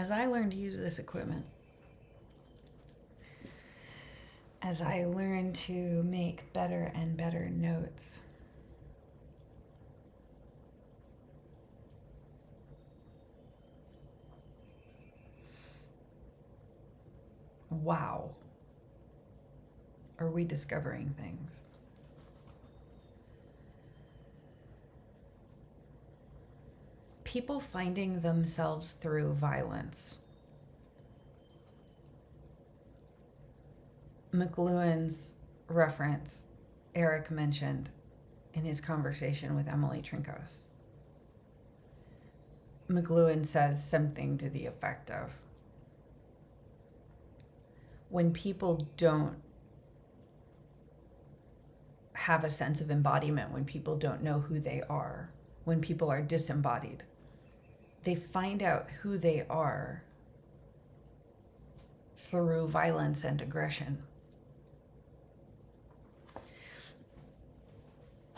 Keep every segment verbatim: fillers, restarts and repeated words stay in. as I learn to use this equipment, as I learn to make better and better notes, wow, are we discovering things? People finding themselves through violence. McLuhan's reference, Eric mentioned in his conversation with Emily Trinkaus. McLuhan says something to the effect of, when people don't have a sense of embodiment, when people don't know who they are, when people are disembodied, they find out who they are through violence and aggression.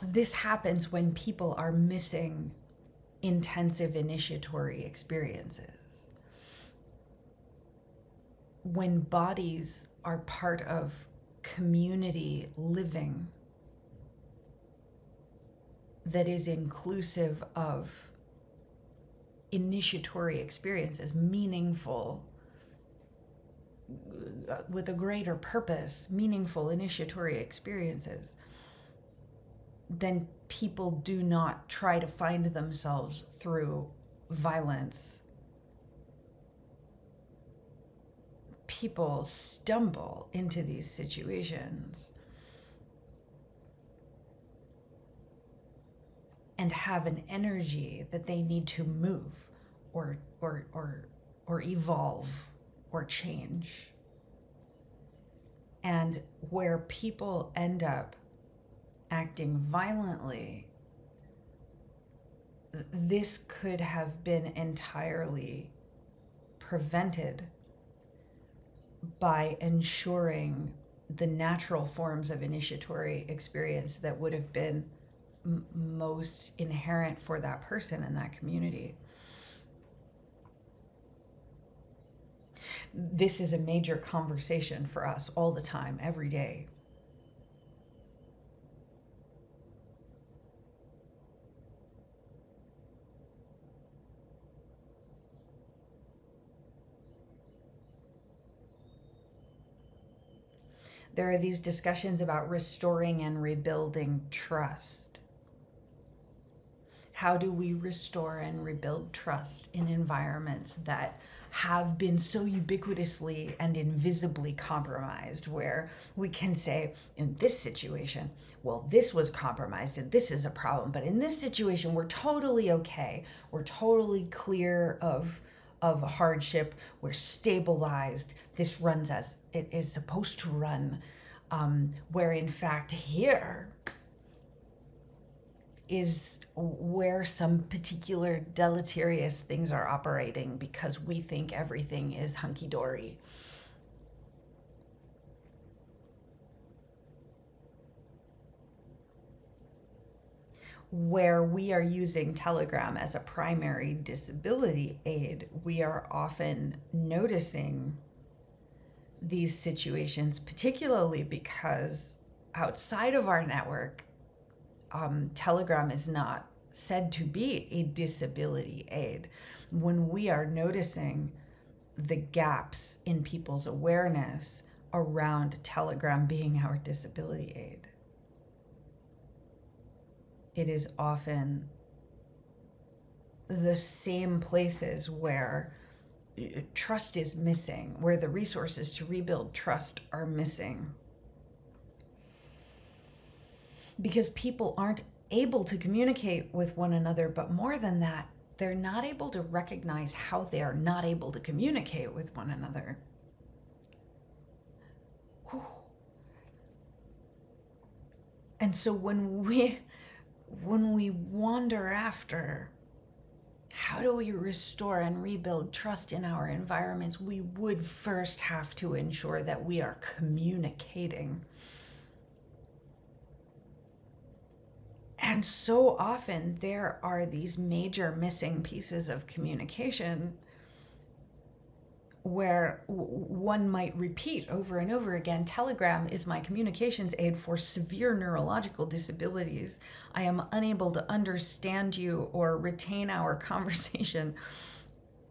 This happens when people are missing intensive initiatory experiences. When bodies are part of community living that is inclusive of initiatory experiences, meaningful, with a greater purpose, meaningful initiatory experiences, then people do not try to find themselves through violence. People stumble into these situations and have an energy that they need to move or, or, or, or evolve or change. And where people end up acting violently, this could have been entirely prevented by ensuring the natural forms of initiatory experience that would have been m- most inherent for that person in that community. This is a major conversation for us all the time, every day. There are these discussions about restoring and rebuilding trust. How do we restore and rebuild trust in environments that have been so ubiquitously and invisibly compromised, where we can say, in this situation, well, this was compromised and this is a problem, but in this situation, we're totally okay. We're totally clear of of a hardship, we're stabilized, this runs as it is supposed to run, um, where in fact here is where some particular deleterious things are operating because we think everything is hunky-dory. Where we are using Telegram as a primary disability aid, we are often noticing these situations, particularly because outside of our network, um, Telegram is not said to be a disability aid. When we are noticing the gaps in people's awareness around Telegram being our disability aid, it is often the same places where trust is missing, where the resources to rebuild trust are missing. Because people aren't able to communicate with one another, but more than that, they're not able to recognize how they are not able to communicate with one another. Whew. And so when we... When we wander after, how do we restore and rebuild trust in our environments, we would first have to ensure that we are communicating. And so often there are these major missing pieces of communication where one might repeat over and over again, Telegram is my communications aid for severe neurological disabilities. I am unable to understand you or retain our conversation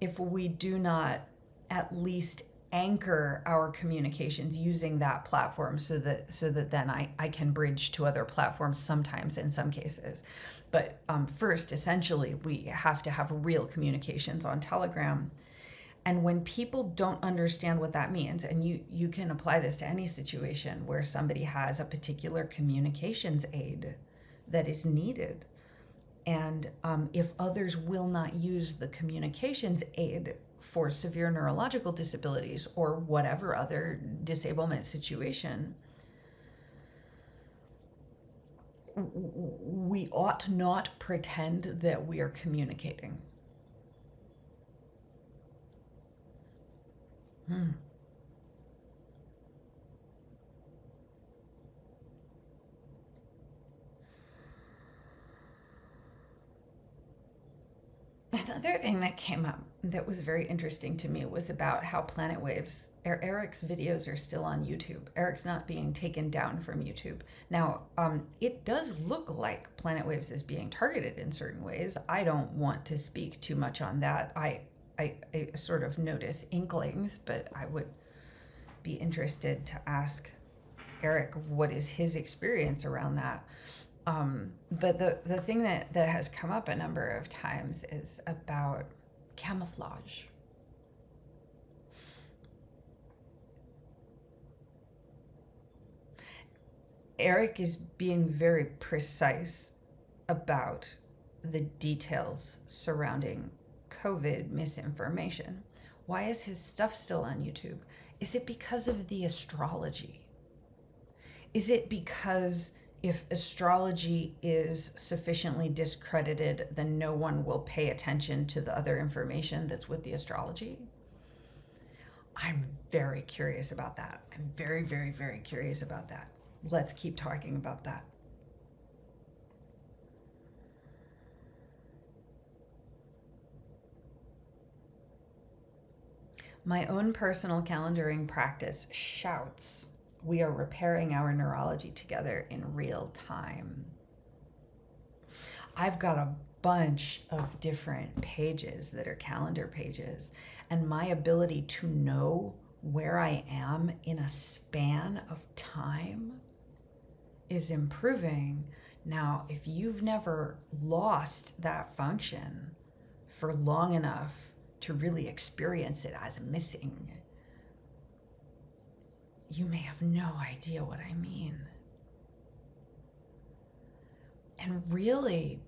if we do not at least anchor our communications using that platform so that so that then I, I can bridge to other platforms sometimes in some cases. But um, first, essentially, we have to have real communications on Telegram. And when people don't understand what that means, and you, you can apply this to any situation where somebody has a particular communications aid that is needed. And um, if others will not use the communications aid for severe neurological disabilities or whatever other disablement situation, we ought not pretend that we are communicating. Hmm. Another thing that came up that was very interesting to me was about how Planet Waves, Eric's videos are still on YouTube. Eric's not being taken down from YouTube. Now, um, it does look like Planet Waves is being targeted in certain ways. I don't want to speak too much on that. I, I, I sort of notice inklings, but I would be interested to ask Eric what is his experience around that. Um, but the, the thing that, that has come up a number of times is about camouflage. Eric is being very precise about the details surrounding COVID misinformation. Why is his stuff still on YouTube? Is it because of the astrology? Is it because if astrology is sufficiently discredited, then no one will pay attention to the other information that's with the astrology? I'm very curious about that. I'm very, very, very curious about that. Let's keep talking about that. My own personal calendaring practice shouts, we are repairing our neurology together in real time. I've got a bunch of different pages that are calendar pages, and my ability to know where I am in a span of time is improving. Now, if you've never lost that function for long enough to really experience it as missing, you may have no idea what I mean. And really,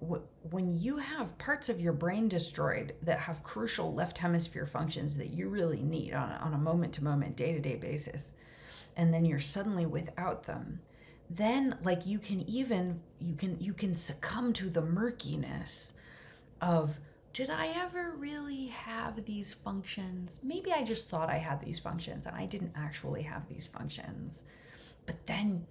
wh when you have parts of your brain destroyed that have crucial left hemisphere functions that you really need on, on a moment-to-moment, day-to-day basis, and then you're suddenly without them, then like you can even, you can, you can succumb to the murkiness of, did I ever really have these functions? Maybe I just thought I had these functions and I didn't actually have these functions. But then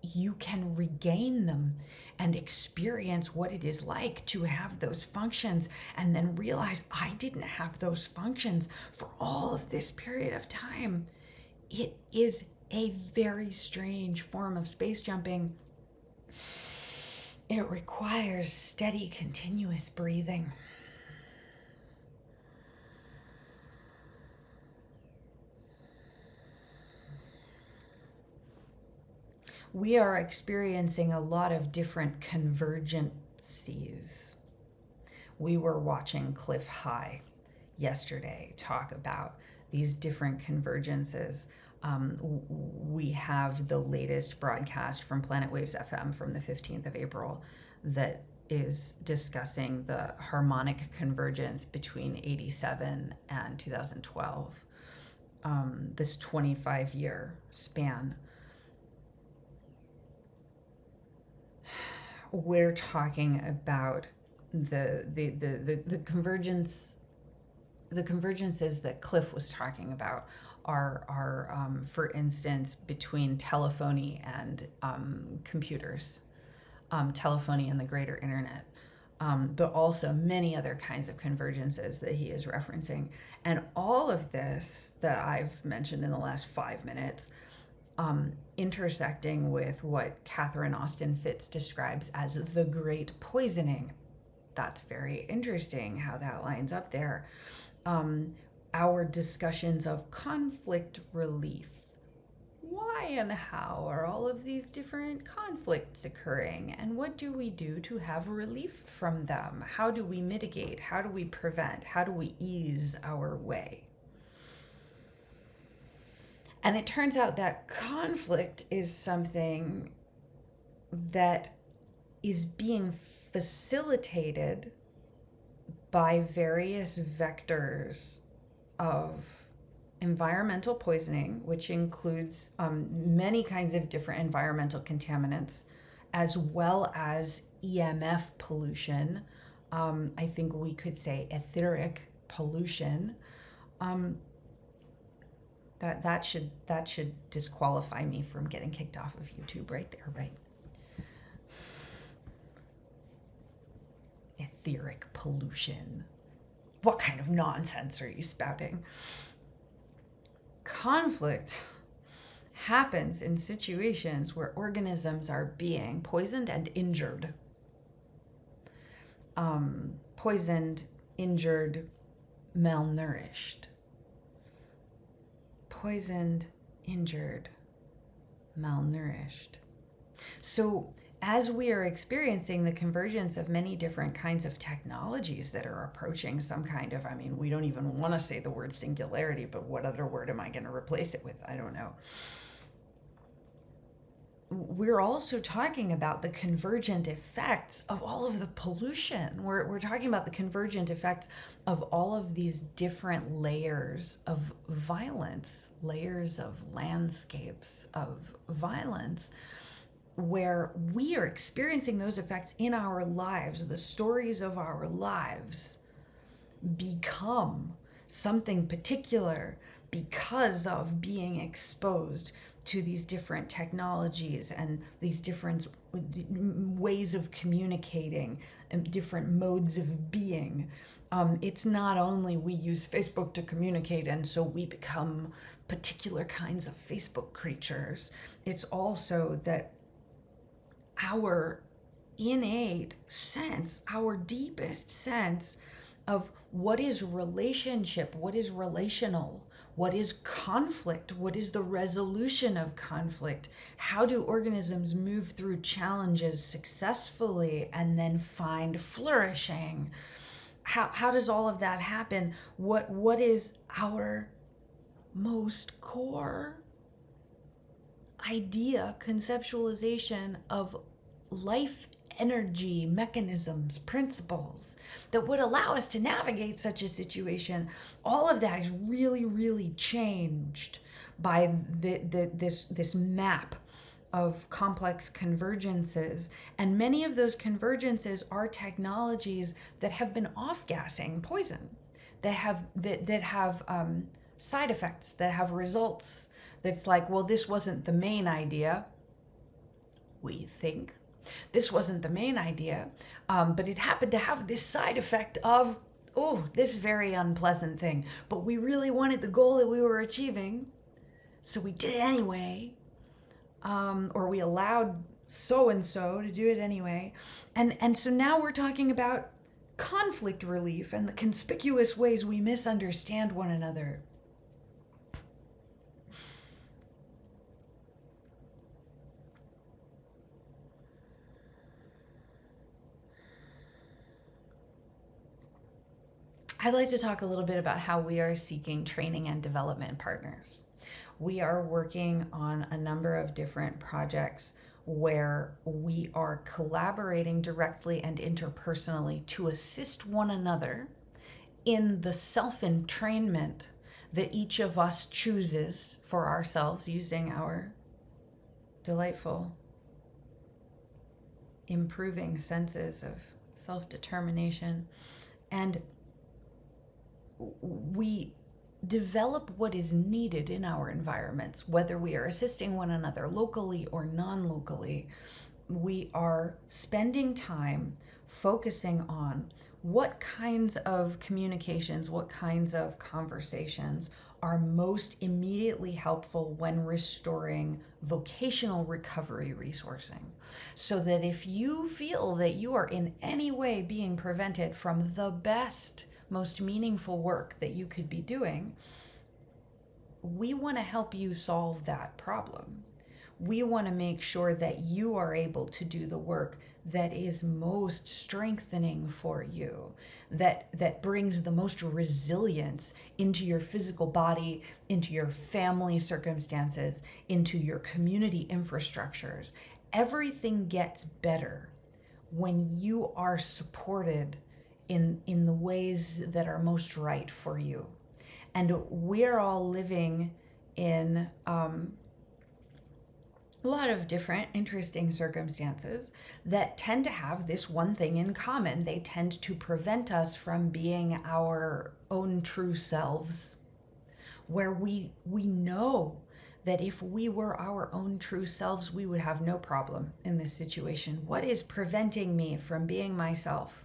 you can regain them and experience what it is like to have those functions and then realize I didn't have those functions for all of this period of time. It is a very strange form of space jumping. It requires steady, continuous breathing. We are experiencing a lot of different convergencies. We were watching Cliff High yesterday talk about these different convergences. Um, we have the latest broadcast from Planet Waves F M from the fifteenth of April that is discussing the harmonic convergence between eighty-seven and two thousand twelve, um, this twenty-five year span. We're talking about the the, the the the convergence, the convergences that Cliff was talking about are are um, for instance between telephony and um, computers, um, telephony and the greater internet, um, but also many other kinds of convergences that he is referencing. And all of this that I've mentioned in the last five minutes um, intersecting with what Catherine Austin Fitz describes as the great poisoning. That's very interesting how that lines up there. Um, our discussions of conflict relief. Why and how are all of these different conflicts occurring? And what do we do to have relief from them? How do we mitigate? How do we prevent? How do we ease our way? And it turns out that conflict is something that is being facilitated by various vectors of environmental poisoning, which includes um, many kinds of different environmental contaminants, as well as E M F pollution. Um, I think we could say etheric pollution. Um, that that should that should disqualify me from getting kicked off of YouTube right there, right? Etheric pollution. What kind of nonsense are you spouting? Conflict happens in situations where organisms are being poisoned and injured. Um, poisoned, injured, malnourished. Poisoned, injured, malnourished. So as we are experiencing the convergence of many different kinds of technologies that are approaching some kind of, I mean, we don't even want to say the word singularity, but what other word am I going to replace it with? I don't know. We're also talking about the convergent effects of all of the pollution. We're, we're talking about the convergent effects of all of these different layers of violence, layers of landscapes of violence, where we are experiencing those effects in our lives. The stories of our lives become something particular because of being exposed to these different technologies and these different ways of communicating and different modes of being. Um, it's not only we use Facebook to communicate and so we become particular kinds of Facebook creatures. It's also that our innate sense, our deepest sense of what is relationship, what is relational, what is conflict, what is the resolution of conflict, how do organisms move through challenges successfully and then find flourishing? How, how does all of that happen? What, what is our most core idea, conceptualization of life, energy, mechanisms, principles that would allow us to navigate such a situation? All of that is really, really changed by the, the, this, this map of complex convergences. And many of those convergences are technologies that have been off-gassing poison, that have, that, that have um, side effects, that have results. That's like, well, this wasn't the main idea, we think. This wasn't the main idea, um, but it happened to have this side effect of, oh, this very unpleasant thing. But we really wanted the goal that we were achieving, so we did it anyway. Um, or we allowed so-and-so to do it anyway. And, and so now we're talking about conflict relief and the conspicuous ways we misunderstand one another. I'd like to talk a little bit about how we are seeking training and development partners. We are working on a number of different projects where we are collaborating directly and interpersonally to assist one another in the self-entrainment that each of us chooses for ourselves using our delightful, improving senses of self-determination. And we develop what is needed in our environments, whether we are assisting one another locally or non-locally. we are spending time focusing on what kinds of communications, what kinds of conversations are most immediately helpful when restoring vocational recovery resourcing. So that if you feel that you are in any way being prevented from the best, most meaningful work that you could be doing, we want to help you solve that problem. We want to make sure that you are able to do the work that is most strengthening for you, that that brings the most resilience into your physical body, into your family circumstances, into your community infrastructures. Everything gets better when you are supported in, in the ways that are most right for you. And we're all living in um, a lot of different interesting circumstances that tend to have this one thing in common. They tend to prevent us from being our own true selves, where we, we know that if we were our own true selves, we would have no problem in this situation. What is preventing me from being myself?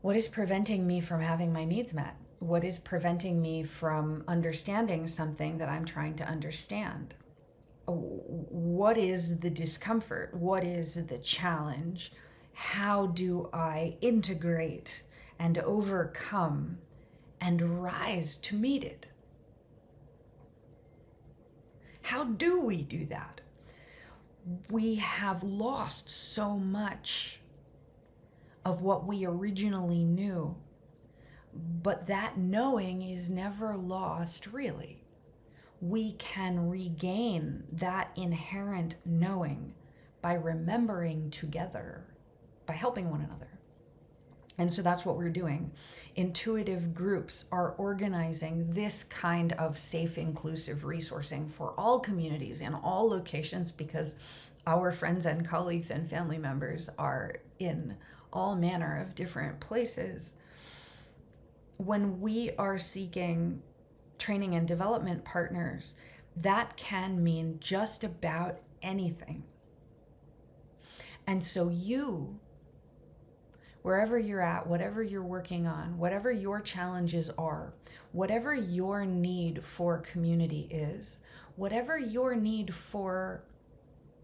What is preventing me from having my needs met? What is preventing me from understanding something that I'm trying to understand? What is the discomfort? What is the challenge? How do I integrate and overcome and rise to meet it? How do we do that? We have lost so much of what we originally knew. But that knowing is never lost, really. We can regain that inherent knowing by remembering together, by helping one another. And so that's what we're doing. Intuitive groups are organizing this kind of safe, inclusive resourcing for all communities in all locations, because our friends and colleagues and family members are in all manner of different places. When we are seeking training and development partners, that can mean just about anything. And so you, wherever you're at, whatever you're working on, whatever your challenges are, whatever your need for community is, whatever your need for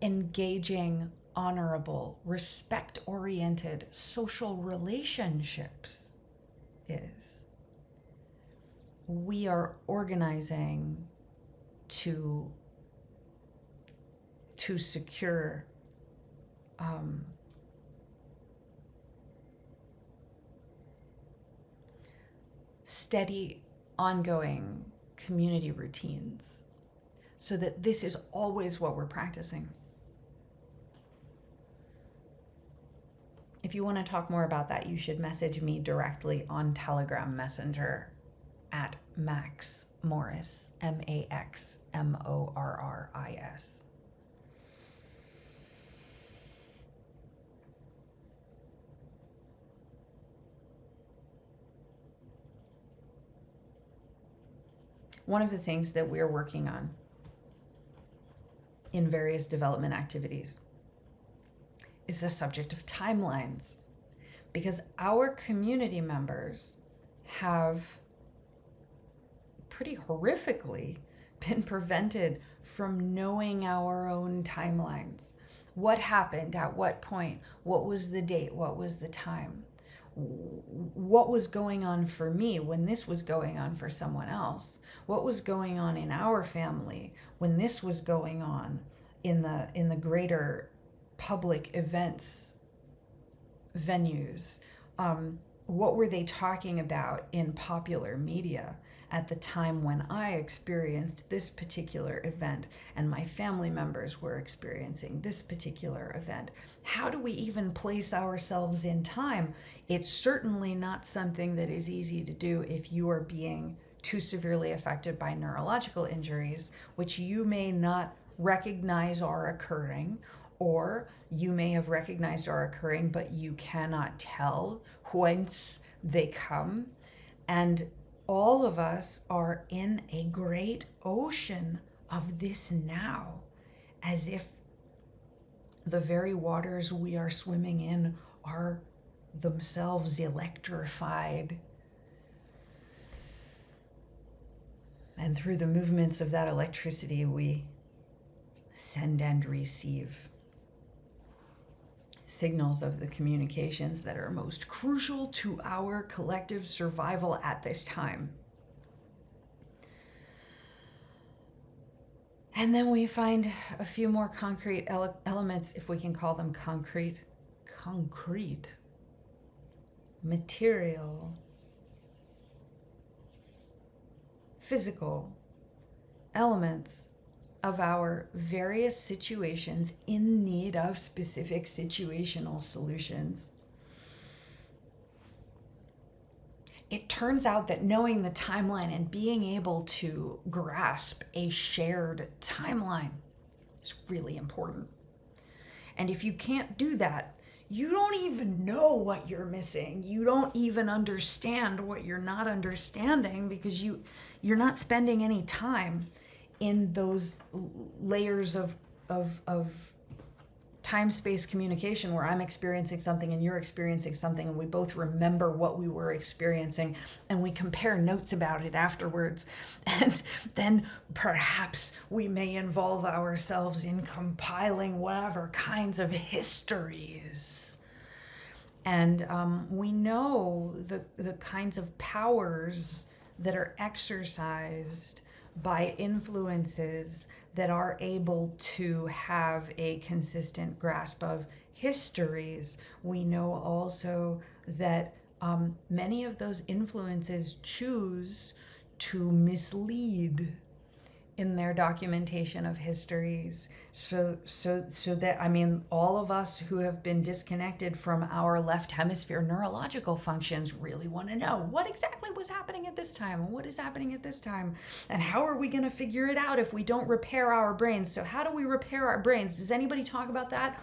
engaging, honorable, respect-oriented social relationships is, we are organizing to to secure um, steady, ongoing community routines, so that this is always what we're practicing. If you want to talk more about that, you should message me directly on Telegram Messenger at Max Morris, M A X M O R R I S. One of the things that we're working on in various development activities is the subject of timelines, because our community members have pretty horrifically been prevented from knowing our own timelines. What happened at what point? What was the date? What was the time? What was going on for me when this was going on for someone else? What was going on in our family when this was going on in the in the greater public events venues? Um, what were they talking about in popular media at the time when I experienced this particular event and my family members were experiencing this particular event? How do we even place ourselves in time? It's certainly not something that is easy to do if you are being too severely affected by neurological injuries, which you may not recognize are occurring, or you may have recognized are occurring, but you cannot tell whence they come. And all of us are in a great ocean of this now, as if the very waters we are swimming in are themselves electrified. And through the movements of that electricity, we send and receive signals of the communications that are most crucial to our collective survival at this time. And then we find a few more concrete ele elements, if we can call them concrete, concrete, material, physical elements of our various situations in need of specific situational solutions. It turns out that knowing the timeline and being able to grasp a shared timeline is really important. And if you can't do that, you don't even know what you're missing. You don't even understand what you're not understanding, because you, you're not spending any time in those layers of, of, of time-space communication where I'm experiencing something and you're experiencing something, and we both remember what we were experiencing and we compare notes about it afterwards. And then perhaps we may involve ourselves in compiling whatever kinds of histories. And um, we know the, the kinds of powers that are exercised by influences that are able to have a consistent grasp of histories. We know also that um, many of those influences choose to mislead in their documentation of histories. So, so, so that, I mean, all of us who have been disconnected from our left hemisphere neurological functions really want to know what exactly was happening at this time, and what is happening at this time, and how are we going to figure it out if we don't repair our brains? So how do we repair our brains? Does anybody talk about that?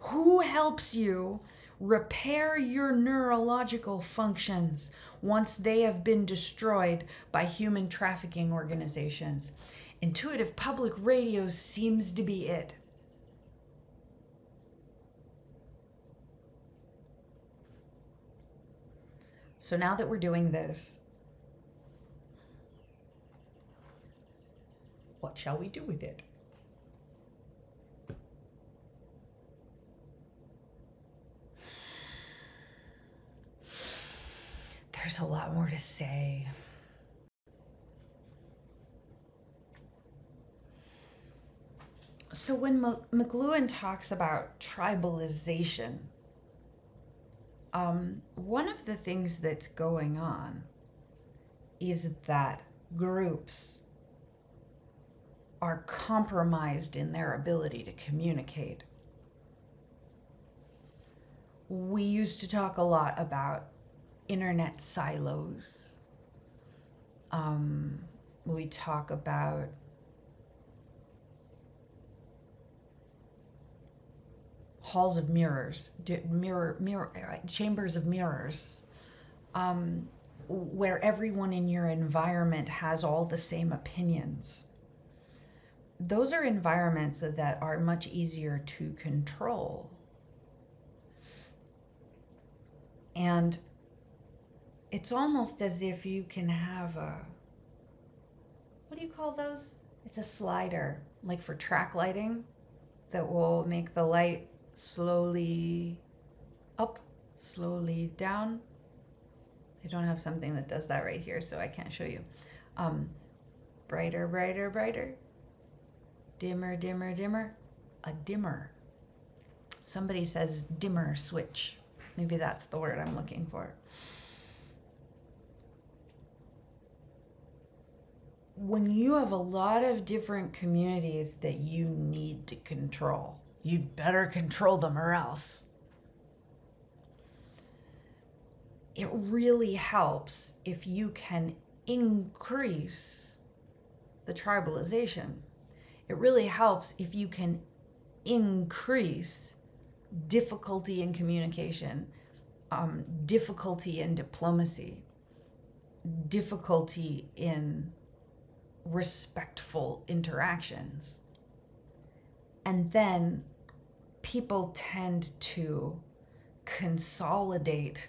Who helps you repair your neurological functions once they have been destroyed by human trafficking organizations? Intuitive Public Radio seems to be it. So now that we're doing this, what shall we do with it? There's a lot more to say. So when McLuhan talks about tribalization, um, one of the things that's going on is that groups are compromised in their ability to communicate. We used to talk a lot about internet silos. Um, we talk about halls of mirrors, mirror, mirror, chambers of mirrors, um, where everyone in your environment has all the same opinions. Those are environments that, that are much easier to control. And it's almost as if you can have a, what do you call those? It's a slider, like for track lighting, that will make the light slowly up, slowly down. I don't have something that does that right here, so I can't show you. Um, brighter, brighter, brighter. Dimmer, dimmer, dimmer. A dimmer. Somebody says dimmer switch. Maybe that's the word I'm looking for. When you have a lot of different communities that you need to control, you better control them or else. It really helps if you can increase the tribalization. It really helps if you can increase difficulty in communication, um, difficulty in diplomacy, difficulty in respectful interactions. And then people tend to consolidate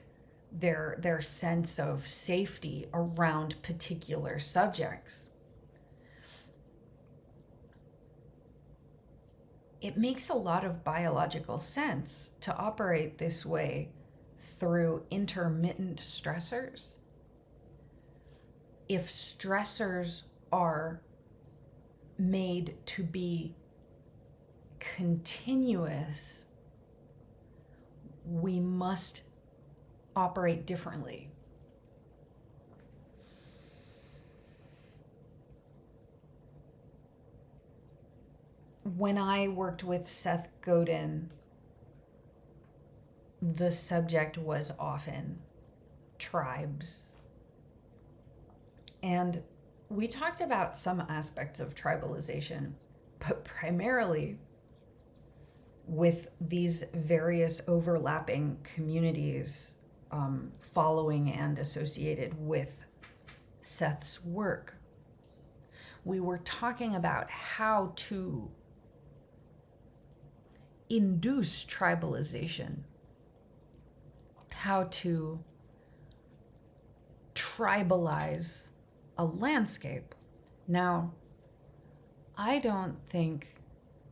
their their sense of safety around particular subjects. It makes a lot of biological sense to operate this way through intermittent stressors. If stressors are made to be continuous, we must operate differently. When I worked with Seth Godin, the subject was often tribes. And we talked about some aspects of tribalization, but primarily with these various overlapping communities um, following and associated with Seth's work. We were talking about how to induce tribalization, how to tribalize a landscape. Now, I don't think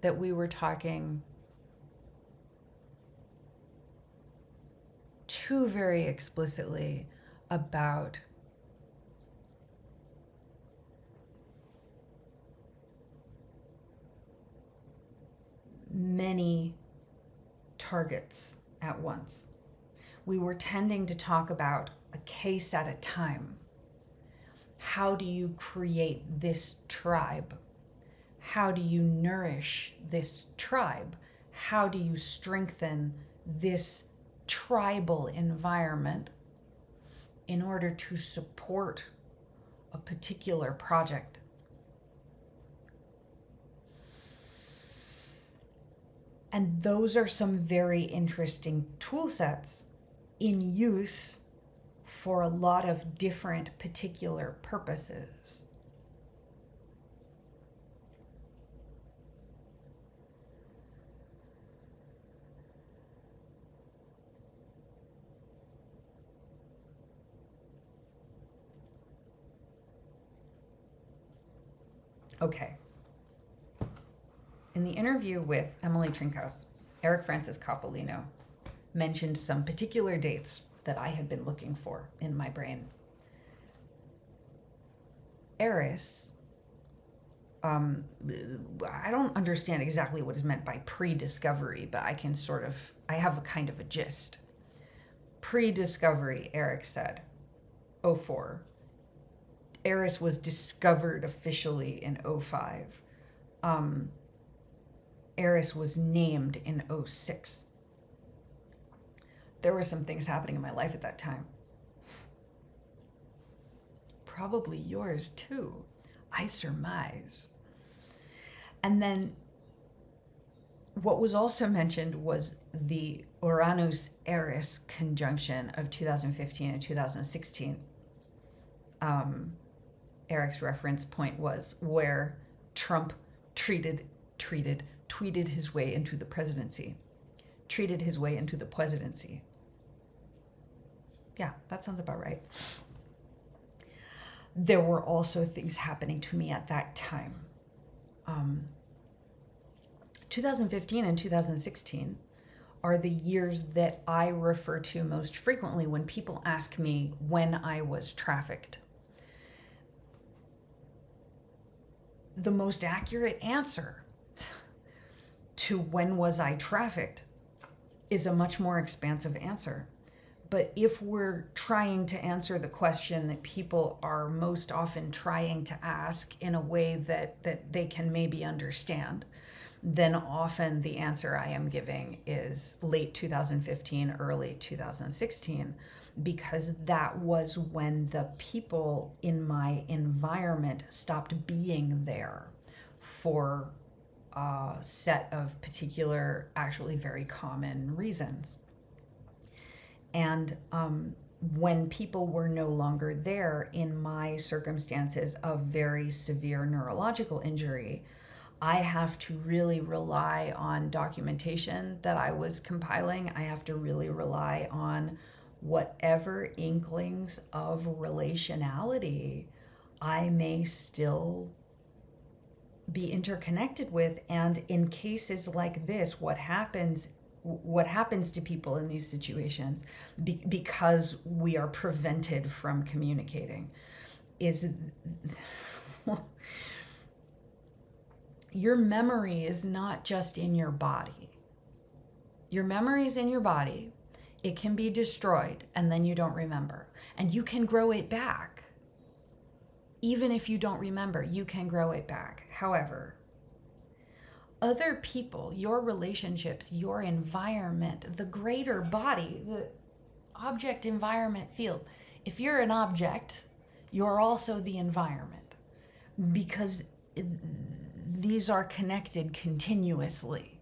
that we were talking too very explicitly about many targets at once. We were tending to talk about a case at a time. How do you create this tribe? How do you nourish this tribe? How do you strengthen this tribal environment in order to support a particular project? And those are some very interesting tool sets in use for a lot of different particular purposes. Okay. In the interview with Emily Trinkaus, Eric Francis Coppolino mentioned some particular dates that I had been looking for in my brain. Eris, um, I don't understand exactly what is meant by pre-discovery, but I can sort of, I have a kind of a gist. Pre-discovery, Eric said, oh four. Eris was discovered officially in oh five. Um, Eris was named in oh six. There were some things happening in my life at that time. Probably yours too, I surmise. And then what was also mentioned was the Uranus Eris conjunction of two thousand fifteen and two thousand sixteen. Um, Eric's reference point was where Trump treated, treated, tweeted his way into the presidency, treated his way into the presidency. Yeah, that sounds about right. There were also things happening to me at that time. Um, two thousand fifteen and two thousand sixteen are the years that I refer to most frequently when people ask me when I was trafficked. The most accurate answer to when was I trafficked is a much more expansive answer. But if we're trying to answer the question that people are most often trying to ask in a way that, that they can maybe understand, then often the answer I am giving is late two thousand fifteen, early two thousand sixteen, because that was when the people in my environment stopped being there for a set of particular, actually very common reasons. And um, when people were no longer there in my circumstances of very severe neurological injury, I have to really rely on documentation that I was compiling. I have to really rely on whatever inklings of relationality I may still be interconnected with. And in cases like this, what happens what happens to people in these situations, be, because we are prevented from communicating, is your memory is not just in your body. Your memory is in your body. It can be destroyed and then you don't remember. And you can grow it back. Even if you don't remember, you can grow it back. However, other people, your relationships, your environment, the greater body, the object environment field. If you're an object, you're also the environment, because these are connected continuously.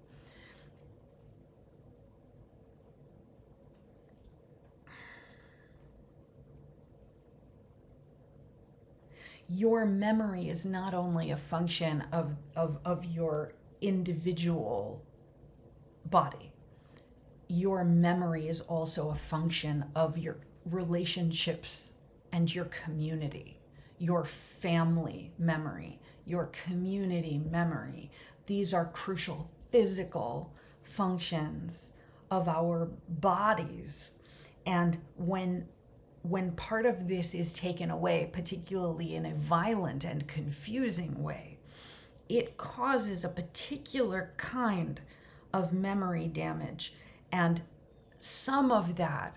Your memory is not only a function of, of, of your individual body. Your memory is also a function of your relationships and your community, your family memory, your community memory. These are crucial physical functions of our bodies. And when When part of this is taken away, particularly in a violent and confusing way, it causes a particular kind of memory damage. And some of that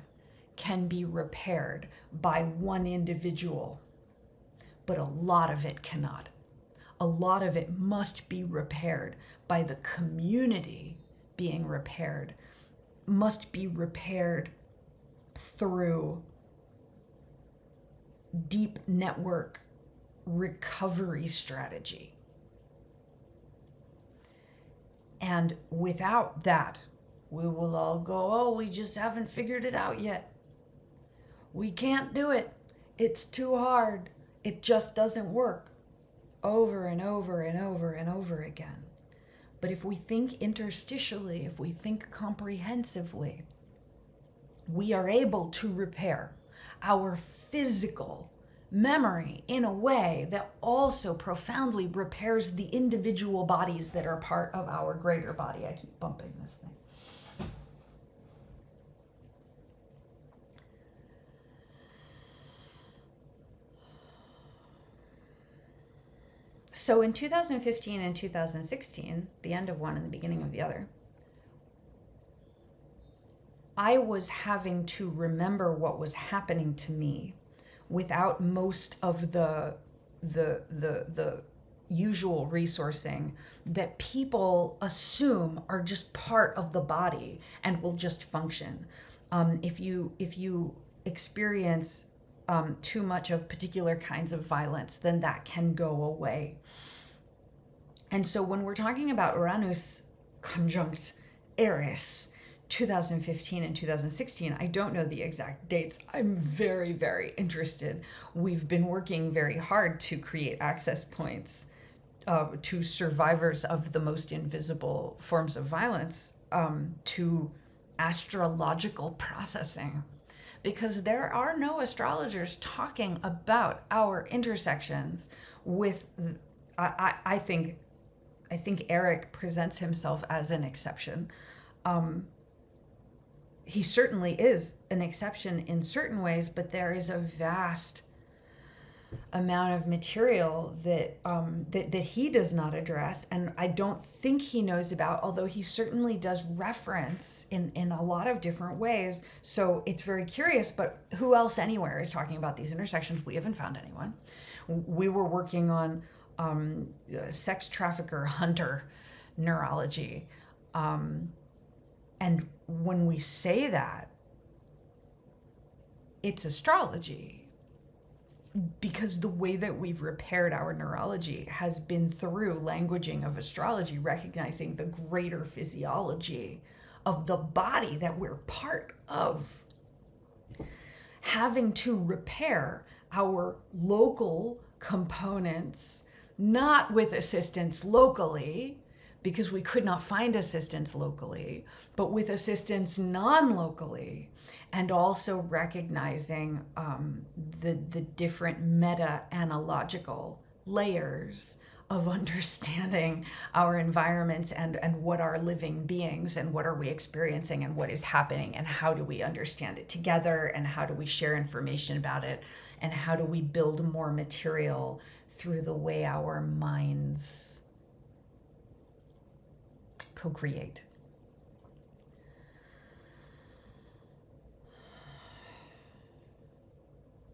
can be repaired by one individual, but a lot of it cannot. A lot of it must be repaired by the community being repaired, must be repaired through deep network recovery strategy. And without that, we will all go, oh, we just haven't figured it out yet. We can't do it. It's too hard. It just doesn't work. Over and over and over and over again. But if we think interstitially, if we think comprehensively, we are able to repair our physical memory in a way that also profoundly repairs the individual bodies that are part of our greater body. I keep bumping this thing. So in two thousand fifteen and two thousand sixteen, the end of one and the beginning of the other, I was having to remember what was happening to me without most of the, the, the, the usual resourcing that people assume are just part of the body and will just function. Um, if you, if you experience um, too much of particular kinds of violence, then that can go away. And so when we're talking about Uranus conjunct Eris, two thousand fifteen and two thousand sixteen, I don't know the exact dates. I'm very, very interested. We've been working very hard to create access points uh, to survivors of the most invisible forms of violence, um, to astrological processing, because there are no astrologers talking about our intersections with, I, I, I think, I think Eric presents himself as an exception. Um, He certainly is an exception in certain ways, but there is a vast amount of material that, um, that that he does not address, and I don't think he knows about, although he certainly does reference in, in a lot of different ways. So it's very curious, but who else anywhere is talking about these intersections? We haven't found anyone. We were working on um, sex trafficker hunter neurology, um, and when we say that, it's astrology, because the way that we've repaired our neurology has been through languaging of astrology, recognizing the greater physiology of the body that we're part of. Having to repair our local components not with assistance locally, because we could not find assistance locally, but with assistance non-locally, and also recognizing um, the, the different meta-analogical layers of understanding our environments and, and what are living beings and what are we experiencing and what is happening and how do we understand it together and how do we share information about it and how do we build more material through the way our minds co-create.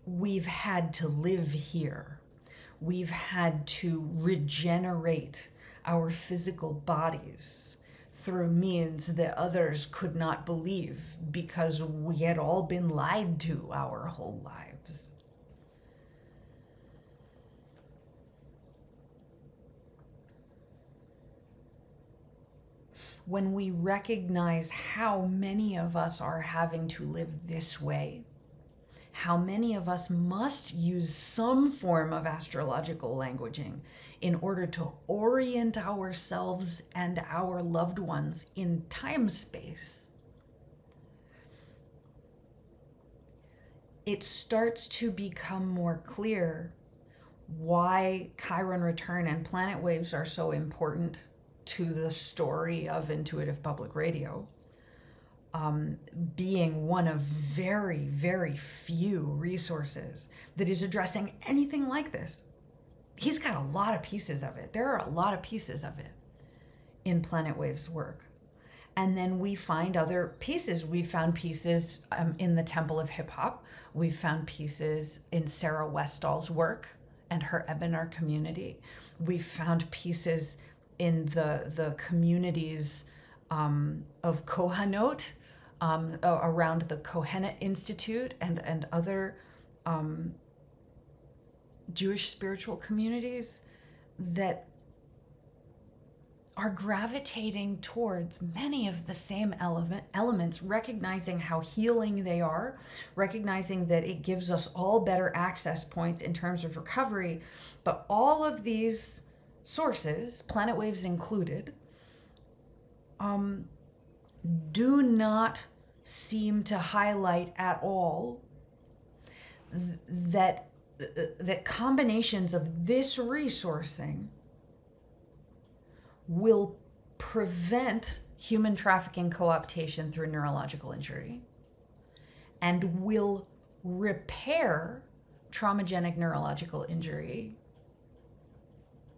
We've had to live here. We've had to regenerate our physical bodies through means that others could not believe because we had all been lied to our whole lives. When we recognize how many of us are having to live this way, how many of us must use some form of astrological languaging in order to orient ourselves and our loved ones in time space, it starts to become more clear why Chiron return and planet waves are so important to the story of Intuitive Public Radio, um, being one of very, very few resources that is addressing anything like this. He's got a lot of pieces of it. There are a lot of pieces of it in Planet Wave's work. And then we find other pieces. We found pieces um, in the Temple of Hip Hop. We found pieces in Sarah Westall's work and her Ebinar community. We found pieces in the, the communities um, of Kohanot, um, around the Kohenet Institute and, and other um, Jewish spiritual communities that are gravitating towards many of the same element, elements, recognizing how healing they are, recognizing that it gives us all better access points in terms of recovery, but all of these sources, Planet Waves included, um, do not seem to highlight at all th that th that combinations of this resourcing will prevent human trafficking co-optation through neurological injury and will repair traumagenic neurological injury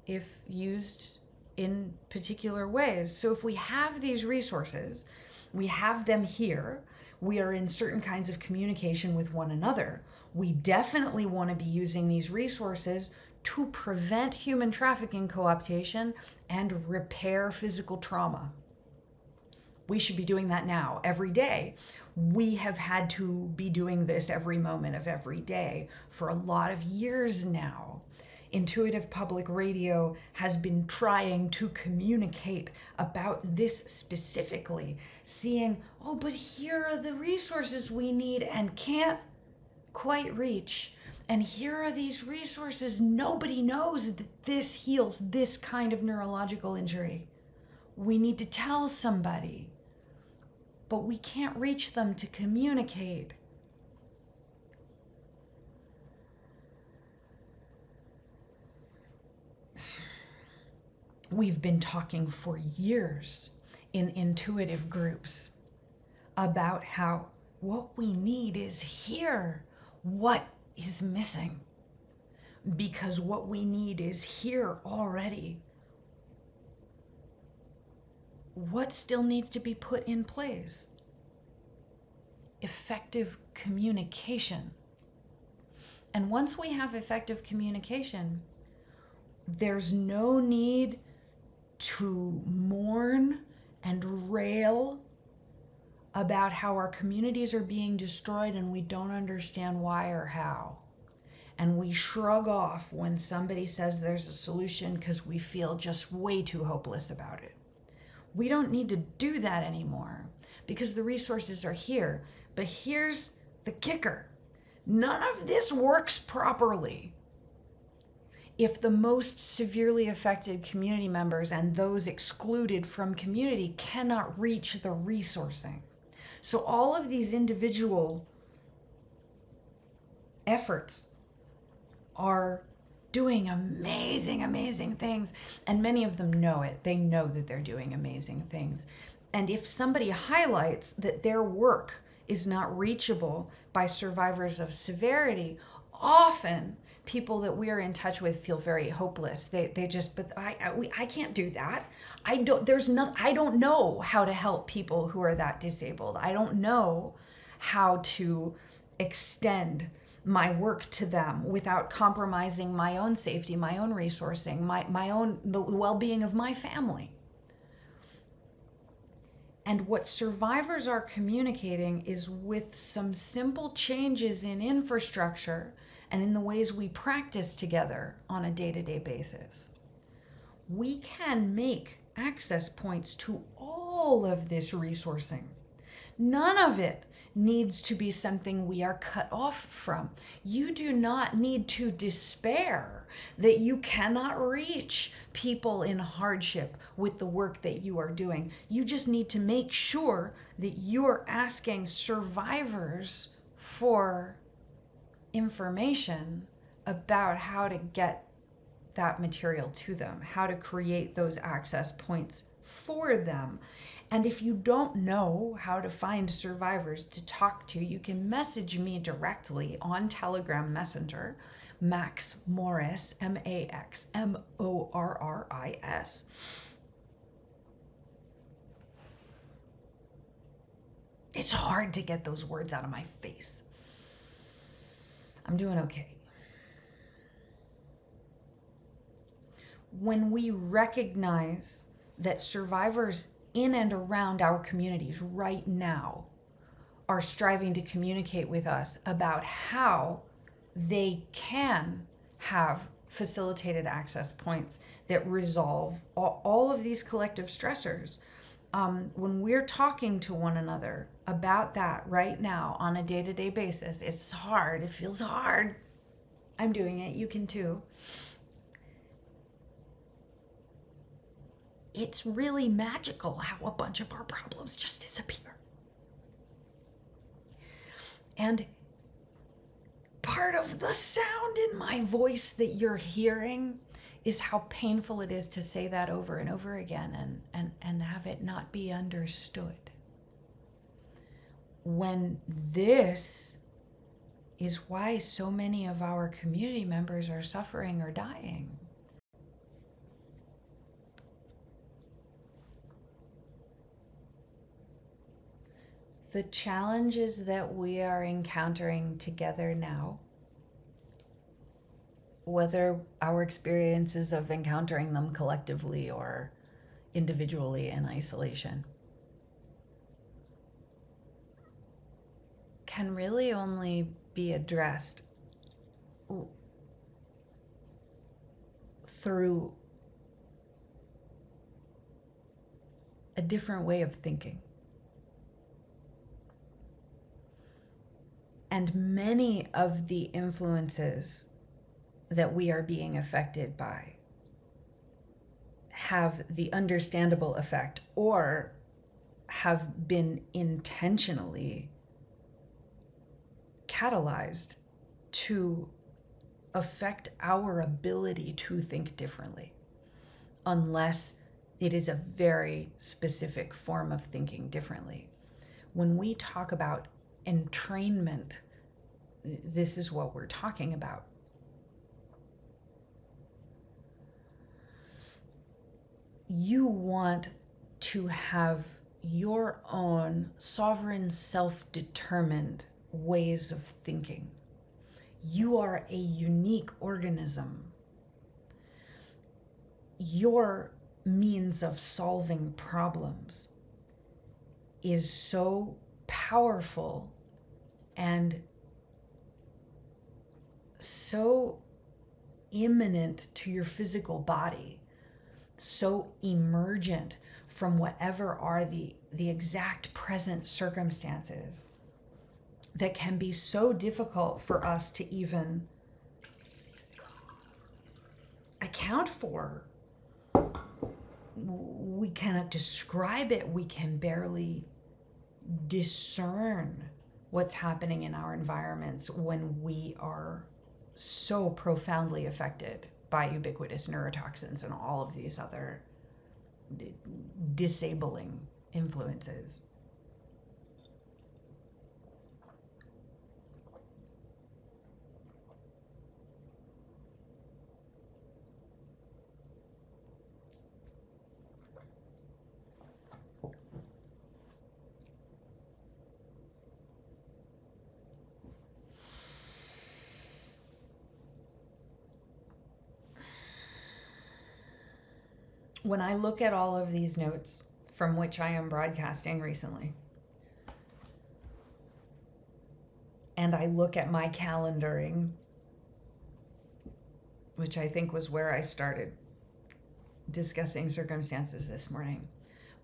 if used in particular ways. So if we have these resources, we have them here, we are in certain kinds of communication with one another, we definitely want to be using these resources to prevent human trafficking co-optation and repair physical trauma. We should be doing that now, every day. We have had to be doing this every moment of every day for a lot of years now. Intuitive Public Radio has been trying to communicate about this specifically, seeing, oh, but here are the resources we need and can't quite reach. And here are these resources. Nobody knows that this heals this kind of neurological injury. We need to tell somebody, but we can't reach them to communicate. We've been talking for years in intuitive groups about how what we need is here. What is missing? Because what we need is here already. What still needs to be put in place? Effective communication. And once we have effective communication, there's no need to mourn and rail about how our communities are being destroyed and we don't understand why or how. And we shrug off when somebody says there's a solution because we feel just way too hopeless about it. We don't need to do that anymore because the resources are here. But here's the kicker. None of this works properly if the most severely affected community members and those excluded from community cannot reach the resourcing. So all of these individual efforts are doing amazing, amazing things. And many of them know it. They know that they're doing amazing things. And if somebody highlights that their work is not reachable by survivors of severity, often people that we are in touch with feel very hopeless. They they just, but I I, we, I can't do that. I don't, there's no, I don't know how to help people who are that disabled. I don't know how to extend my work to them without compromising my own safety, my own resourcing, my, my own, the well-being of my family. And what survivors are communicating is, with some simple changes in infrastructure and in the ways we practice together on a day-to-day basis, we can make access points to all of this resourcing. None of it needs to be something we are cut off from. You do not need to despair that you cannot reach people in hardship with the work that you are doing. You just need to make sure that you're asking survivors for information about how to get that material to them, how to create those access points for them. And if you don't know how to find survivors to talk to, you can message me directly on Telegram Messenger, Max Morris, M A X M O R R I S. It's hard to get those words out of my face. I'm doing okay. When we recognize that survivors in and around our communities right now are striving to communicate with us about how they can have facilitated access points that resolve all of these collective stressors. Um, when we're talking to one another about that right now on a day-to-day basis, it's hard, it feels hard. I'm doing it, you can too. It's really magical how a bunch of our problems just disappear. And part of the sound in my voice that you're hearing is how painful it is to say that over and over again and, and, and have it not be understood. When this is why so many of our community members are suffering or dying. The challenges that we are encountering together now, whether our experiences of encountering them collectively or individually in isolation, can really only be addressed through a different way of thinking. And many of the influences that we are being affected by have the understandable effect or have been intentionally catalyzed to affect our ability to think differently, unless it is a very specific form of thinking differently. When we talk about entrainment, this is what we're talking about. You want to have your own sovereign, self-determined ways of thinking. You are a unique organism. Your means of solving problems is so powerful and so imminent to your physical body, so emergent from whatever are the, the exact present circumstances, that can be so difficult for us to even account for. We cannot describe it. We can barely discern what's happening in our environments when we are so profoundly affected by ubiquitous neurotoxins and all of these other d- disabling influences. When I look at all of these notes from which I am broadcasting recently, and I look at my calendaring, which I think was where I started discussing circumstances this morning,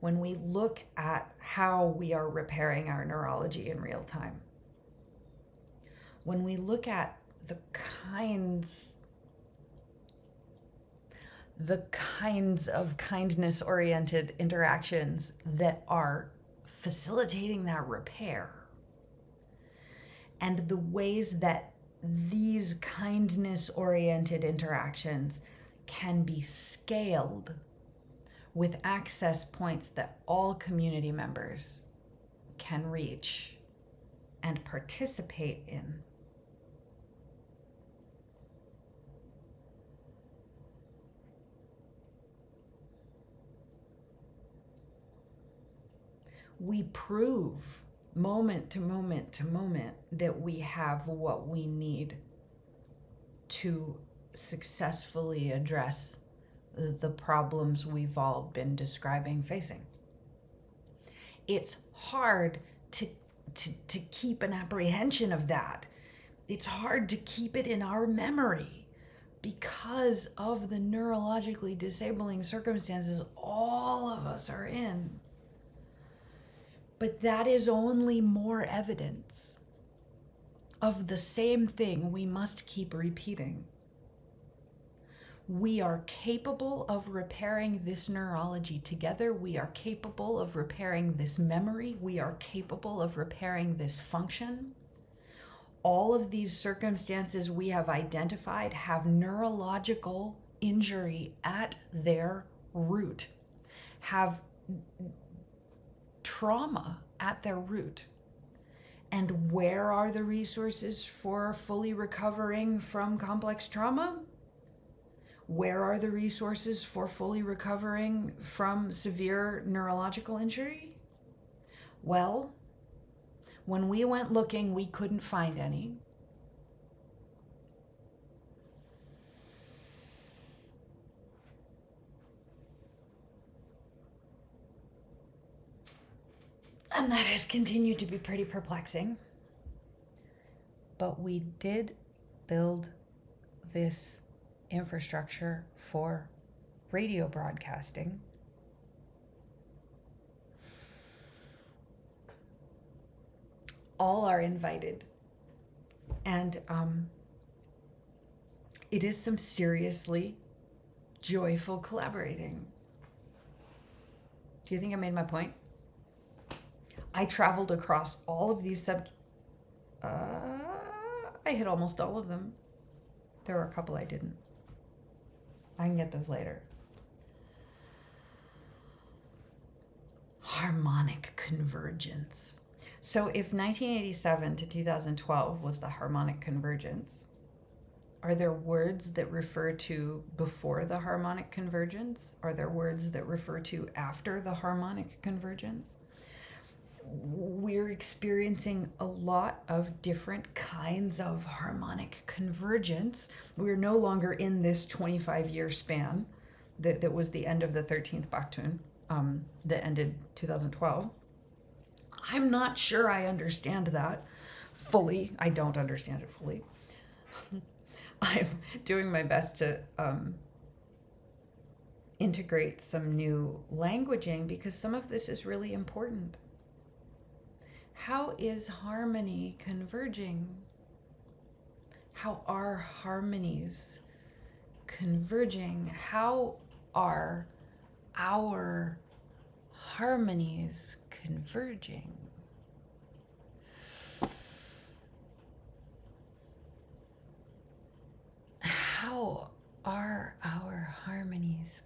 when we look at how we are repairing our neurology in real time, when we look at the kinds the kinds of kindness-oriented interactions that are facilitating that repair, and the ways that these kindness-oriented interactions can be scaled with access points that all community members can reach and participate in. We prove moment to moment to moment that we have what we need to successfully address the problems we've all been describing facing. It's hard to, to, to keep an apprehension of that. It's hard to keep it in our memory because of the neurologically disabling circumstances all of us are in. But that is only more evidence of the same thing we must keep repeating. We are capable of repairing this neurology together. We are capable of repairing this memory. We are capable of repairing this function. All of these circumstances we have identified have neurological injury at their root, have trauma at their root. And where are the resources for fully recovering from complex trauma? Where are the resources for fully recovering from severe neurological injury? Well, when we went looking, we couldn't find any. And that has continued to be pretty perplexing. But we did build this infrastructure for radio broadcasting. All are invited. And um, it is some seriously joyful collaborating. Do you think I made my point? I traveled across all of these sub... Uh, I hit almost all of them. There were a couple I didn't. I can get those later. Harmonic convergence. So if nineteen eighty-seven to two thousand twelve was the harmonic convergence, are there words that refer to before the harmonic convergence? Are there words that refer to after the harmonic convergence? We're experiencing a lot of different kinds of harmonic convergence. We're no longer in this twenty-five year span that, that was the end of the thirteenth Bakhtun, um, that ended two thousand twelve. I'm not sure I understand that fully. I don't understand it fully. I'm doing my best to um, integrate some new languaging because some of this is really important. How is harmony converging? How are harmonies converging, how are our harmonies converging? How are our harmonies